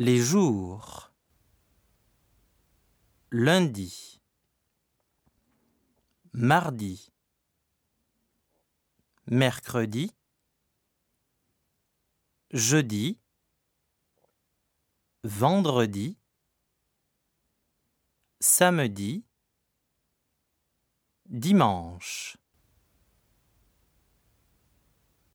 Les jours. Lundi, mardi, mercredi, jeudi, vendredi, samedi, dimanche.